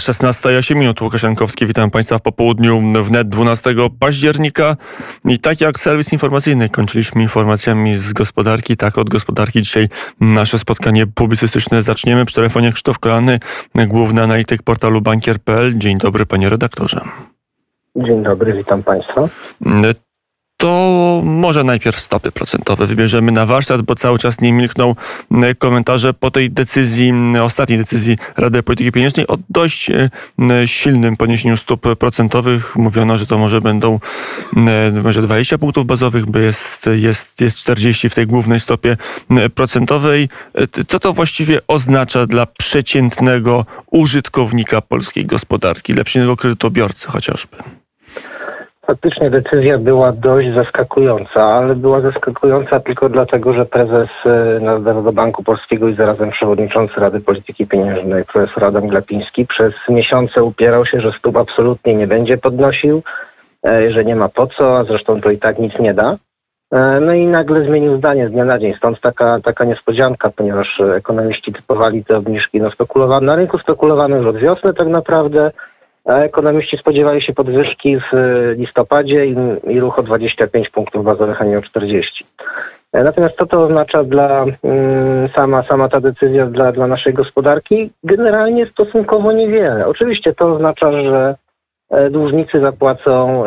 16:08, Łukasz Jankowski, witam Państwa w Popołudniu Wnet 12 października. I tak jak serwis informacyjny kończyliśmy informacjami z gospodarki, tak od gospodarki dzisiaj nasze spotkanie publicystyczne zaczniemy. Przy telefonie Krzysztof Kolany, główny analityk portalu Bankier.pl. Dzień dobry, panie redaktorze. Dzień dobry, witam Państwa. To może najpierw stopy procentowe wybierzemy na warsztat, bo cały czas nie milkną komentarze po tej decyzji, ostatniej decyzji Rady Polityki Pieniężnej o dość silnym podniesieniu stóp procentowych. Mówiono, że to może będą może 20 punktów bazowych, bo jest 40 w tej głównej stopie procentowej. Co to właściwie oznacza dla przeciętnego użytkownika polskiej gospodarki, dla przeciętnego kredytobiorcy chociażby? Faktycznie decyzja była dość zaskakująca, ale była zaskakująca tylko dlatego, że prezes Narodowego Banku Polskiego i zarazem przewodniczący Rady Polityki Pieniężnej, profesor Adam Glapiński, przez miesiące upierał się, że stóp absolutnie nie będzie podnosił, że nie ma po co, a zresztą to i tak nic nie da. No i nagle zmienił zdanie z dnia na dzień, stąd taka niespodzianka, ponieważ ekonomiści typowali te obniżki na rynku spekulowano już od wiosny tak naprawdę. Ekonomiści spodziewali się podwyżki w listopadzie i ruch o 25 punktów bazowych, a nie o 40. Natomiast co to oznacza dla sama ta decyzja dla naszej gospodarki? Generalnie stosunkowo niewiele. Oczywiście to oznacza, że dłużnicy zapłacą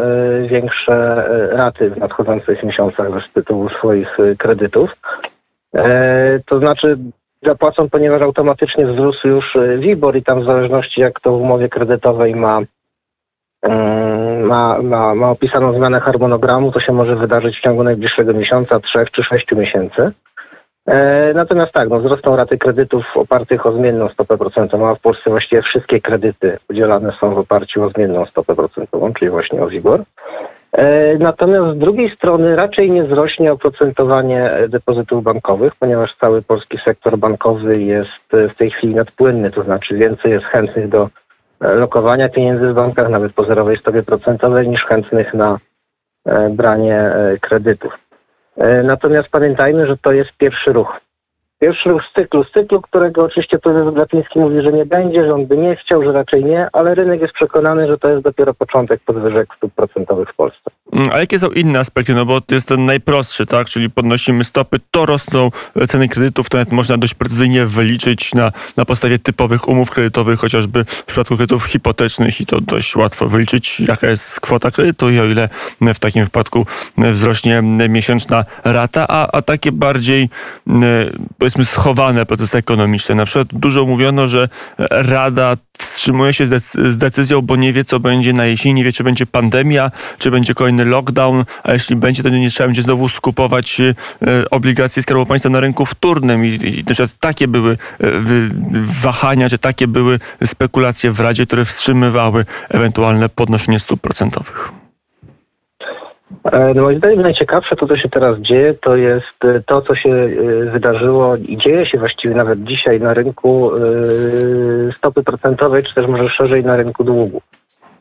większe raty w nadchodzących miesiącach z tytułu swoich kredytów. To znaczy zapłacą, ponieważ automatycznie wzrósł już WIBOR i tam w zależności jak to w umowie kredytowej ma opisaną zmianę harmonogramu, to się może wydarzyć w ciągu najbliższego miesiąca, 3 czy 6 miesięcy. Natomiast tak, wzrosną raty kredytów opartych o zmienną stopę procentową, a w Polsce właściwie wszystkie kredyty udzielane są w oparciu o zmienną stopę procentową, czyli właśnie o WIBOR. Natomiast z drugiej strony raczej nie wzrośnie oprocentowanie depozytów bankowych, ponieważ cały polski sektor bankowy jest w tej chwili nadpłynny, to znaczy więcej jest chętnych do lokowania pieniędzy w bankach, nawet po zerowej stopie procentowej, niż chętnych na branie kredytów. Natomiast pamiętajmy, że to jest pierwszy ruch. Pierwszy ruch z cyklu, którego oczywiście prezes Glapiński mówi, że nie będzie, że on by nie chciał, że raczej nie, ale rynek jest przekonany, że to jest dopiero początek podwyżek stóp procentowych w Polsce. A jakie są inne aspekty? No bo jest ten najprostszy, tak? Czyli podnosimy stopy, to rosną ceny kredytów, to nawet można dość precyzyjnie wyliczyć na podstawie typowych umów kredytowych, chociażby w przypadku kredytów hipotecznych i to dość łatwo wyliczyć, jaka jest kwota kredytu i o ile w takim wypadku wzrośnie miesięczna rata, a takie bardziej powiedzmy schowane procesy ekonomiczne. Na przykład dużo mówiono, że Rada wstrzymuje się z decyzją, bo nie wie, co będzie na jesieni, nie wie, czy będzie pandemia, czy będzie kolejny lockdown, a jeśli będzie, to nie trzeba będzie znowu skupować obligacje Skarbu Państwa na rynku wtórnym. I na przykład takie były wahania, czy takie były spekulacje w Radzie, które wstrzymywały ewentualne podnoszenie stóp procentowych. No, moim zdaniem najciekawsze to, co się teraz dzieje, to jest to, co się wydarzyło i dzieje się właściwie nawet dzisiaj na rynku stopy procentowej, czy też może szerzej na rynku długu.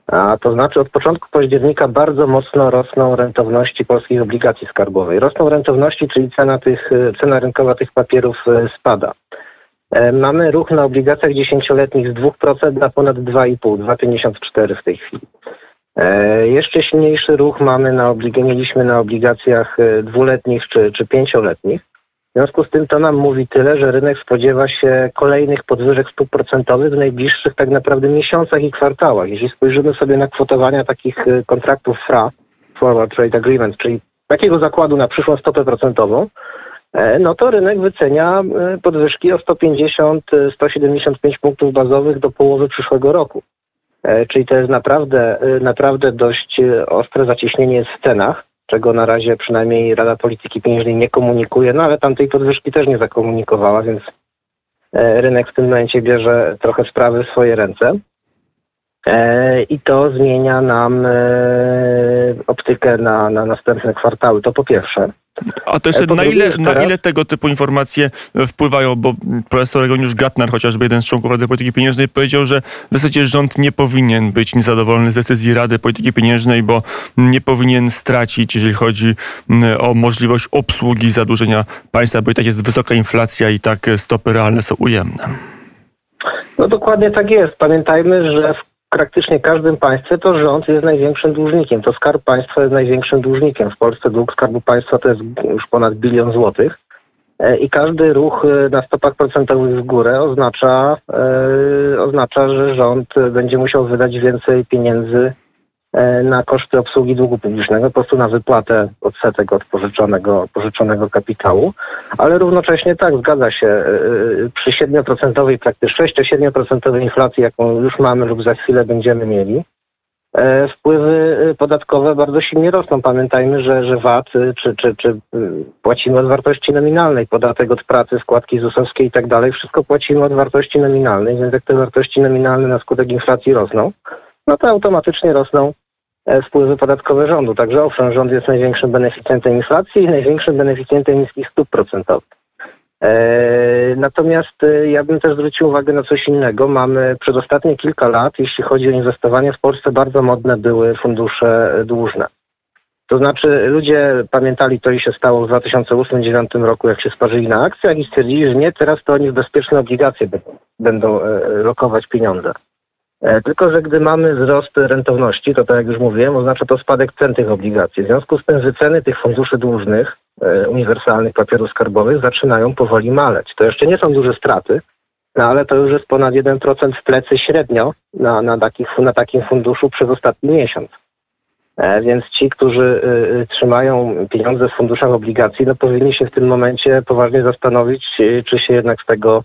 A to znaczy od początku października bardzo mocno rosną rentowności polskich obligacji skarbowych. Rosną rentowności, czyli cena rynkowa tych papierów spada. Mamy ruch na obligacjach 10-letnich z 2% na ponad 2,5, 2,54 w tej chwili. Jeszcze silniejszy ruch mieliśmy na obligacjach dwuletnich czy 5-letnich. W związku z tym to nam mówi tyle, że rynek spodziewa się kolejnych podwyżek stóp procentowych w najbliższych tak naprawdę miesiącach i kwartałach. Jeśli spojrzymy sobie na kwotowania takich kontraktów FRA, Forward Trade Agreement, czyli takiego zakładu na przyszłą stopę procentową, no to rynek wycenia podwyżki o 150-175 punktów bazowych do połowy przyszłego roku. Czyli to jest naprawdę dość ostre zacieśnienie jest w cenach, czego na razie przynajmniej Rada Polityki Pieniężnej nie komunikuje, no ale tamtej podwyżki też nie zakomunikowała, więc rynek w tym momencie bierze trochę sprawy w swoje ręce i to zmienia nam optykę na następne kwartały, to po pierwsze. A to jeszcze na ile tego typu informacje wpływają, bo profesor Egoniusz Gatnar, chociażby jeden z członków Rady Polityki Pieniężnej, powiedział, że w zasadzie rząd nie powinien być niezadowolony z decyzji Rady Polityki Pieniężnej, bo nie powinien stracić, jeżeli chodzi o możliwość obsługi zadłużenia państwa, bo i tak jest wysoka inflacja i tak stopy realne są ujemne. No dokładnie tak jest. Pamiętajmy, że w praktycznie każdym państwie to rząd jest największym dłużnikiem, to Skarb Państwa jest największym dłużnikiem. W Polsce dług Skarbu Państwa to jest już ponad bilion złotych i każdy ruch na stopach procentowych w górę oznacza, że rząd będzie musiał wydać więcej pieniędzy na koszty obsługi długu publicznego, po prostu na wypłatę odsetek od pożyczonego kapitału, ale równocześnie tak, zgadza się, przy 7%, praktycznie 6-7% inflacji, jaką już mamy lub za chwilę będziemy mieli, wpływy podatkowe bardzo silnie rosną. Pamiętajmy, że VAT czy płacimy od wartości nominalnej, podatek od pracy, składki ZUS-owskie i tak dalej, wszystko płacimy od wartości nominalnej, więc jak te wartości nominalne na skutek inflacji rosną, no to automatycznie rosną wpływy podatkowe rządu. Także owszem, rząd jest największym beneficjentem inflacji i największym beneficjentem niskich stóp procentowych. Natomiast ja bym też zwrócił uwagę na coś innego. Mamy przez ostatnie kilka lat, jeśli chodzi o inwestowanie w Polsce, bardzo modne były fundusze dłużne. To znaczy ludzie pamiętali to i się stało w 2008-2009 roku, jak się sparzyli na akcjach i stwierdzili, że nie, teraz to oni w bezpieczne obligacje będą lokować pieniądze. Tylko że gdy mamy wzrost rentowności, to tak jak już mówiłem, oznacza to spadek cen tych obligacji. W związku z tym wyceny tych funduszy dłużnych, uniwersalnych papierów skarbowych zaczynają powoli maleć. To jeszcze nie są duże straty, no ale to już jest ponad 1% w plecy średnio na takim funduszu przez ostatni miesiąc. Więc ci, którzy trzymają pieniądze w funduszach obligacji, no powinni się w tym momencie poważnie zastanowić, czy się jednak z tego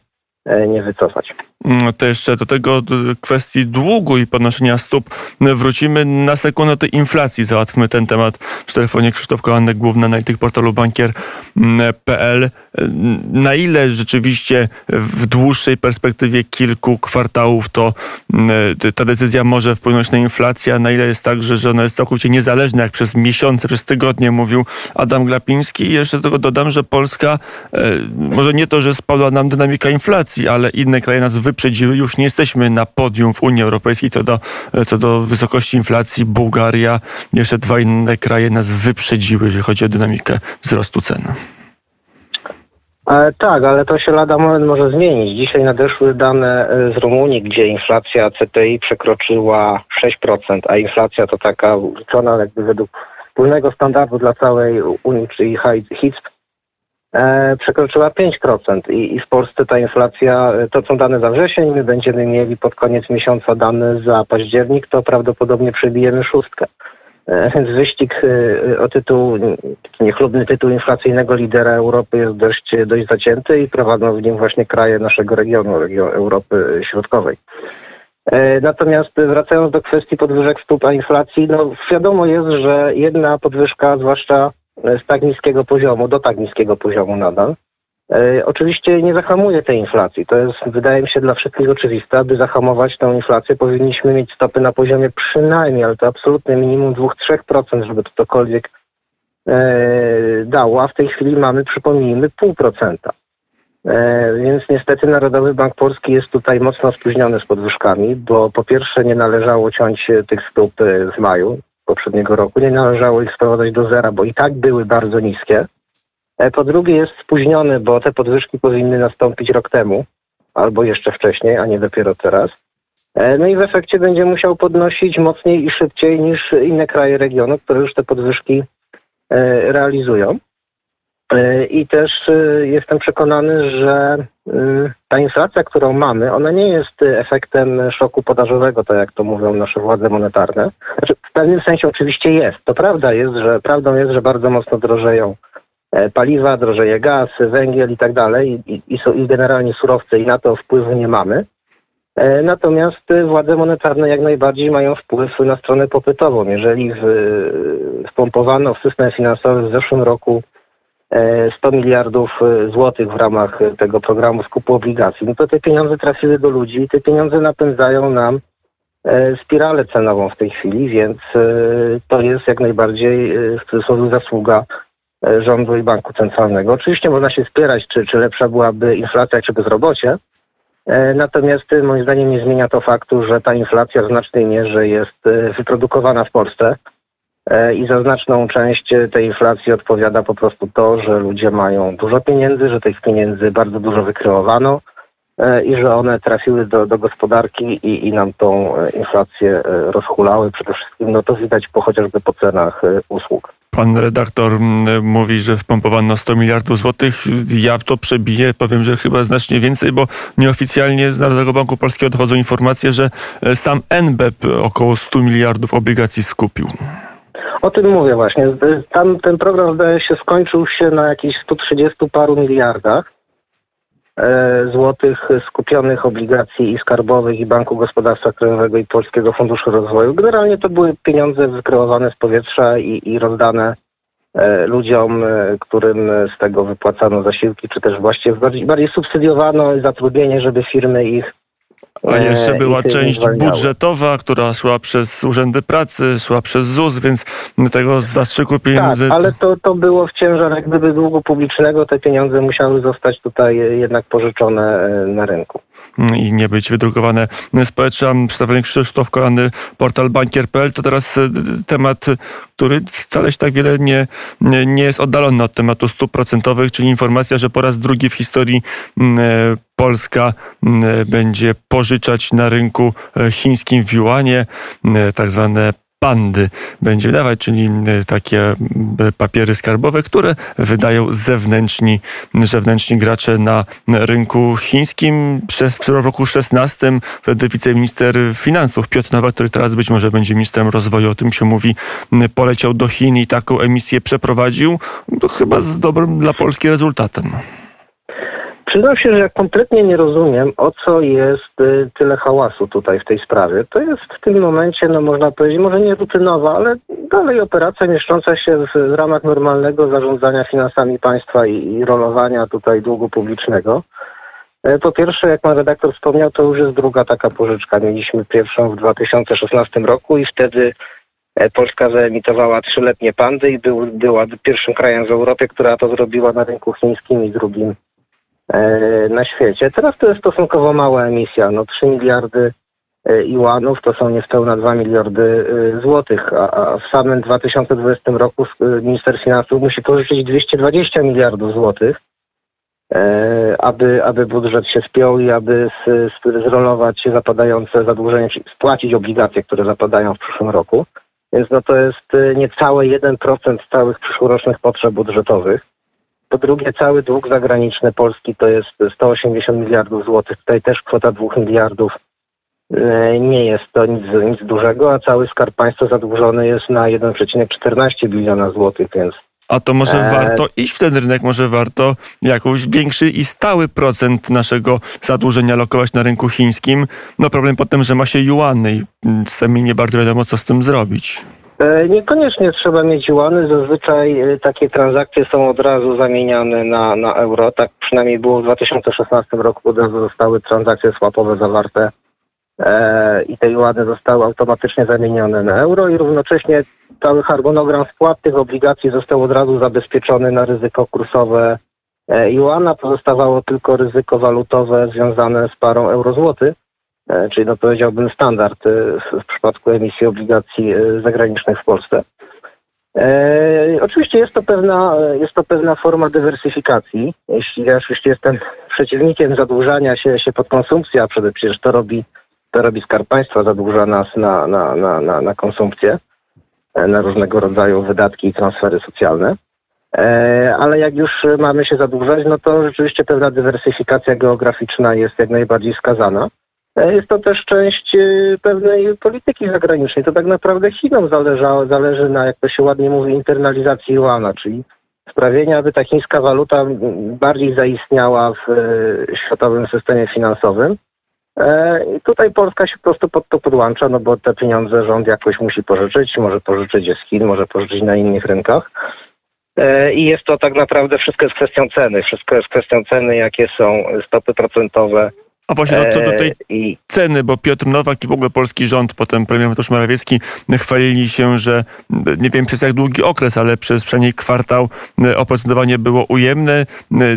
nie wycofać. To jeszcze do tego kwestii długu i podnoszenia stóp wrócimy na sekundę do tej inflacji. Załatwmy ten temat przy telefonie. Krzysztof Kolany, główny analityk portalu Bankier.pl. Na ile rzeczywiście w dłuższej perspektywie kilku kwartałów to ta decyzja może wpłynąć na inflację, a na ile jest tak, że ona jest całkowicie niezależna, jak przez miesiące, przez tygodnie mówił Adam Glapiński. I jeszcze do tego dodam, że Polska, może nie to, że spadła nam dynamika inflacji, ale inne kraje nas wyprzedziły. Już nie jesteśmy na podium w Unii Europejskiej co do wysokości inflacji. Bułgaria, jeszcze dwa inne kraje nas wyprzedziły, jeżeli chodzi o dynamikę wzrostu cen. Tak, ale to się lada moment może zmienić. Dzisiaj nadeszły dane z Rumunii, gdzie inflacja CPI przekroczyła 6%, a inflacja to taka liczona jakby według wspólnego standardu dla całej Unii, czyli HICP, przekroczyła 5% i w Polsce ta inflacja, to są dane za wrzesień, my będziemy mieli pod koniec miesiąca dane za październik, to prawdopodobnie przebijemy 6%. Więc wyścig o tytuł, niechlubny tytuł inflacyjnego lidera Europy jest dość zacięty i prowadzą w nim właśnie kraje naszego regionu Europy Środkowej. Natomiast wracając do kwestii podwyżek stóp a inflacji, no wiadomo jest, że jedna podwyżka, zwłaszcza z tak niskiego poziomu, do tak niskiego poziomu nadal, oczywiście nie zahamuje tej inflacji. To jest, wydaje mi się, dla wszystkich oczywiste. Aby zahamować tę inflację, powinniśmy mieć stopy na poziomie przynajmniej, ale to absolutne minimum 2-3%, żeby to cokolwiek dało, a w tej chwili mamy, przypomnijmy, 0,5%. Więc niestety Narodowy Bank Polski jest tutaj mocno spóźniony z podwyżkami, bo po pierwsze nie należało ciąć tych stóp w maju poprzedniego roku, nie należało ich sprowadzać do zera, bo i tak były bardzo niskie. Po drugie jest spóźniony, bo te podwyżki powinny nastąpić rok temu albo jeszcze wcześniej, a nie dopiero teraz. No i w efekcie będzie musiał podnosić mocniej i szybciej niż inne kraje regionu, które już te podwyżki realizują. I też jestem przekonany, że ta inflacja, którą mamy, ona nie jest efektem szoku podażowego, tak jak to mówią nasze władze monetarne. Znaczy, w pewnym sensie oczywiście jest. To prawda jest, że prawdą jest, że bardzo mocno drożeją paliwa, drożeje gaz, węgiel i tak dalej i generalnie surowce i na to wpływu nie mamy. Natomiast władze monetarne jak najbardziej mają wpływ na stronę popytową. Jeżeli wpompowano w system finansowy w zeszłym roku 100 miliardów złotych w ramach tego programu skupu obligacji, no to te pieniądze trafiły do ludzi i te pieniądze napędzają nam spiralę cenową w tej chwili, więc to jest jak najbardziej w cudzysłowie zasługa rządu i banku centralnego. Oczywiście można się spierać, czy lepsza byłaby inflacja, czy bezrobocie, natomiast moim zdaniem nie zmienia to faktu, że ta inflacja w znacznej mierze jest wyprodukowana w Polsce i za znaczną część tej inflacji odpowiada po prostu to, że ludzie mają dużo pieniędzy, że tych pieniędzy bardzo dużo wykreowano, i że one trafiły do gospodarki i nam tą inflację rozhulały przede wszystkim. No to widać chociażby po cenach usług. Pan redaktor mówi, że wpompowano 100 miliardów złotych. Ja to przebiję, powiem, że chyba znacznie więcej, bo nieoficjalnie z Narodowego Banku Polskiego dochodzą informacje, że sam NBP około 100 miliardów obligacji skupił. O tym mówię właśnie. Tam ten program, zdaje się, skończył się na jakichś 130 paru miliardach złotych skupionych obligacji i skarbowych, i Banku Gospodarstwa Krajowego, i Polskiego Funduszu Rozwoju. Generalnie to były pieniądze wykreowane z powietrza i rozdane ludziom, którym z tego wypłacano zasiłki, czy też właściwie bardziej subsydiowano zatrudnienie, żeby firmy ich... A jeszcze była część budżetowa, która szła przez urzędy pracy, szła przez ZUS, więc tego zastrzyku pieniędzy... Tak, ale to było w ciężar jak gdyby długu publicznego, te pieniądze musiały zostać tutaj jednak pożyczone na rynku. I nie być wydrukowane. Społeczam przedstawiciel Krzysztof Kolany, portal Bankier.pl. To teraz temat, który wcale się tak wiele nie jest oddalony od tematu stóp procentowych, czyli informacja, że po raz drugi w historii Polska będzie pożyczać na rynku chińskim w juanie, tak zwane pandy będzie wydawać, czyli takie papiery skarbowe, które wydają zewnętrzni gracze na rynku chińskim. W roku 2016 wtedy wiceminister finansów Piotr Nowak, który teraz być może będzie ministrem rozwoju, o tym się mówi, poleciał do Chin i taką emisję przeprowadził, chyba z dobrym dla Polski rezultatem. Przyznam się, że ja kompletnie nie rozumiem, o co jest tyle hałasu tutaj w tej sprawie. To jest w tym momencie, no można powiedzieć, może nie rutynowa, ale dalej operacja mieszcząca się w ramach normalnego zarządzania finansami państwa i rolowania tutaj długu publicznego. Po pierwsze, jak pan redaktor wspomniał, to już jest druga taka pożyczka. Mieliśmy pierwszą w 2016 roku i wtedy Polska wyemitowała 3-letnie pandy i była pierwszym krajem w Europie, która to zrobiła na rynku chińskim i drugim na świecie. Teraz to jest stosunkowo mała emisja. No 3 miliardy juanów to są niespełna 2 miliardy złotych, a w samym 2020 roku minister finansów musi pożyczyć 220 miliardów złotych, aby budżet się spiął i aby zrolować zapadające zadłużenie, czyli spłacić obligacje, które zapadają w przyszłym roku. Więc no to jest niecałe 1% całych przyszłorocznych potrzeb budżetowych. Po drugie, cały dług zagraniczny Polski to jest 180 miliardów złotych. Tutaj też kwota 2 miliardów nie jest to nic dużego, a cały skarb państwa zadłużony jest na 1,14 biliona złotych, więc... A to może warto iść w ten rynek, może warto jakoś większy i stały procent naszego zadłużenia lokować na rynku chińskim. No problem potem, że ma się juany i sami nie bardzo wiadomo, co z tym zrobić. Niekoniecznie trzeba mieć juany, zazwyczaj takie transakcje są od razu zamieniane na euro, tak przynajmniej było w 2016 roku, od razu zostały transakcje swapowe zawarte i te juany zostały automatycznie zamienione na euro i równocześnie cały harmonogram spłat tych obligacji został od razu zabezpieczony na ryzyko kursowe juana, pozostawało tylko ryzyko walutowe związane z parą euro-złoty. Czyli no powiedziałbym standard w przypadku emisji obligacji zagranicznych w Polsce. Oczywiście jest to pewna forma dywersyfikacji. Ja oczywiście jestem przeciwnikiem zadłużania się pod konsumpcję, a przecież to robi Skarb Państwa, zadłuża nas na konsumpcję, na różnego rodzaju wydatki i transfery socjalne. Ale jak już mamy się zadłużać, no to rzeczywiście pewna dywersyfikacja geograficzna jest jak najbardziej skazana. Jest to też część pewnej polityki zagranicznej. To tak naprawdę Chinom zależy na, jak to się ładnie mówi, internalizacji juana, czyli sprawienia, aby ta chińska waluta bardziej zaistniała w światowym systemie finansowym. I tutaj Polska się po prostu pod to podłącza, no bo te pieniądze rząd jakoś musi pożyczyć, może pożyczyć je z Chin, może pożyczyć na innych rynkach. I jest to tak naprawdę wszystko jest kwestią ceny, jakie są stopy procentowe. A właśnie co do tej ceny, bo Piotr Nowak i w ogóle polski rząd, potem premier Mateusz Morawiecki chwalili się, że nie wiem przez jak długi okres, ale przez przynajmniej kwartał oprocentowanie było ujemne.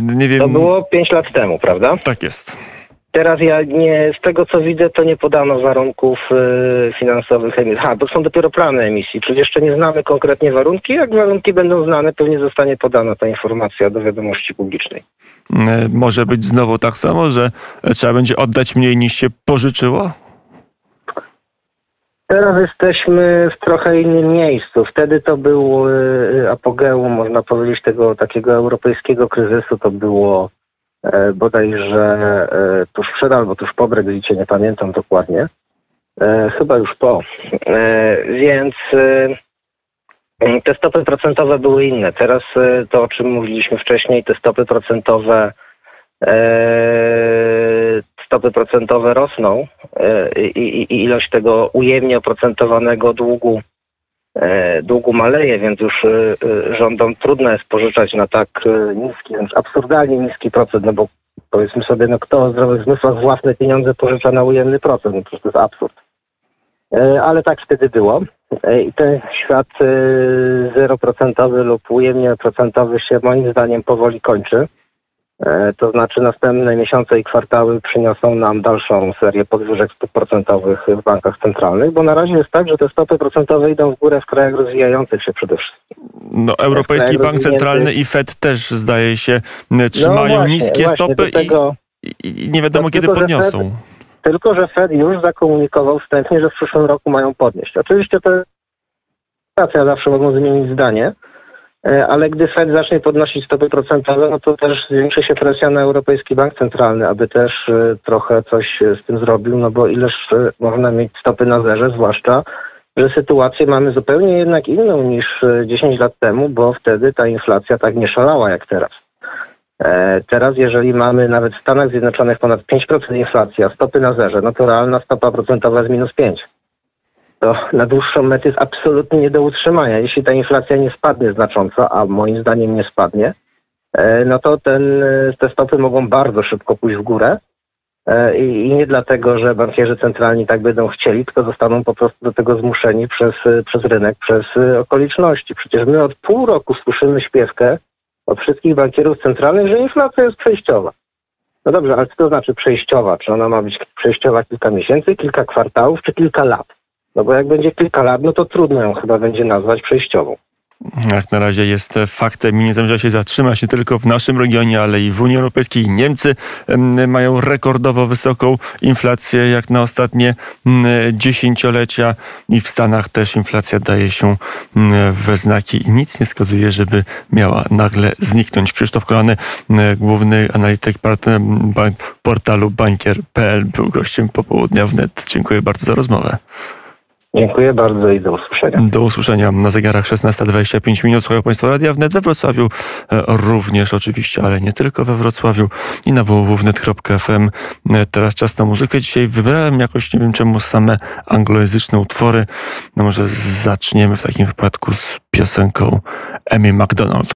Nie wiem. To było 5 lat temu, prawda? Tak jest. Teraz ja nie, z tego co widzę, to nie podano warunków finansowych emisji. Bo są dopiero plany emisji, czyli jeszcze nie znamy konkretnie warunki. Jak warunki będą znane, pewnie zostanie podana ta informacja do wiadomości publicznej. Może być znowu tak samo, że trzeba będzie oddać mniej niż się pożyczyło? Teraz jesteśmy w trochę innym miejscu. Wtedy to był apogeum, można powiedzieć, tego takiego europejskiego kryzysu. To było bodajże tuż przed albo tuż po Brexicie, nie pamiętam dokładnie. Chyba już po. Więc te stopy procentowe były inne. Teraz to, o czym mówiliśmy wcześniej, te stopy procentowe rosną i ilość tego ujemnie oprocentowanego długu maleje, więc już rządom trudno jest pożyczać na tak niski, wręcz absurdalnie niski procent, no bo powiedzmy sobie, no kto o zdrowych zmysłach własne pieniądze pożycza na ujemny procent, no przecież to jest absurd. Ale tak wtedy było i ten świat 0% lub ujemnie procentowy się moim zdaniem powoli kończy. To znaczy następne miesiące i kwartały przyniosą nam dalszą serię podwyżek stóp procentowych w bankach centralnych, bo na razie jest tak, że te stopy procentowe idą w górę w krajach rozwijających się przede wszystkim. No, Europejski Bank Centralny i FED też, zdaje się, trzymają niskie stopy i nie wiadomo kiedy podniosą. Tylko że FED już zakomunikował wstępnie, że w przyszłym roku mają podnieść. Oczywiście to jest racja, zawsze mogą zmienić zdanie. Ale gdy FED zacznie podnosić stopy procentowe, no to też zwiększy się presja na Europejski Bank Centralny, aby też trochę coś z tym zrobił, no bo ileż można mieć stopy na zerze, zwłaszcza, że sytuację mamy zupełnie jednak inną niż 10 lat temu, bo wtedy ta inflacja tak nie szalała jak teraz. Teraz jeżeli mamy nawet w Stanach Zjednoczonych ponad 5% inflacji, a stopy na zerze, no to realna stopa procentowa jest -5%. To na dłuższą metę jest absolutnie nie do utrzymania. Jeśli ta inflacja nie spadnie znacząco, a moim zdaniem nie spadnie, no to te stopy mogą bardzo szybko pójść w górę i nie dlatego, że bankierzy centralni tak będą chcieli, tylko zostaną po prostu do tego zmuszeni przez rynek, przez okoliczności. Przecież my od pół roku słyszymy śpiewkę od wszystkich bankierów centralnych, że inflacja jest przejściowa. No dobrze, ale co to znaczy przejściowa? Czy ona ma być przejściowa kilka miesięcy, kilka kwartałów czy kilka lat? No bo jak będzie kilka lat, no to trudno ją chyba będzie nazwać przejściową. Jak na razie jest faktem i nie zamierza się zatrzymać nie tylko w naszym regionie, ale i w Unii Europejskiej. Niemcy mają rekordowo wysoką inflację jak na ostatnie dziesięciolecia i w Stanach też inflacja daje się we znaki i nic nie wskazuje, żeby miała nagle zniknąć. Krzysztof Kolany, główny analityk portalu Bankier.pl, był gościem Popołudnia Wnet. Dziękuję bardzo za rozmowę. Dziękuję bardzo i do usłyszenia. Do usłyszenia. Na zegarach 16:25. Słuchają Państwo Radia Wnet we Wrocławiu. Również oczywiście, ale nie tylko we Wrocławiu i na www.wnet.fm. Teraz czas na muzykę. Dzisiaj wybrałem jakoś, nie wiem czemu, same anglojęzyczne utwory. No może zaczniemy w takim wypadku z piosenką Amy Macdonald.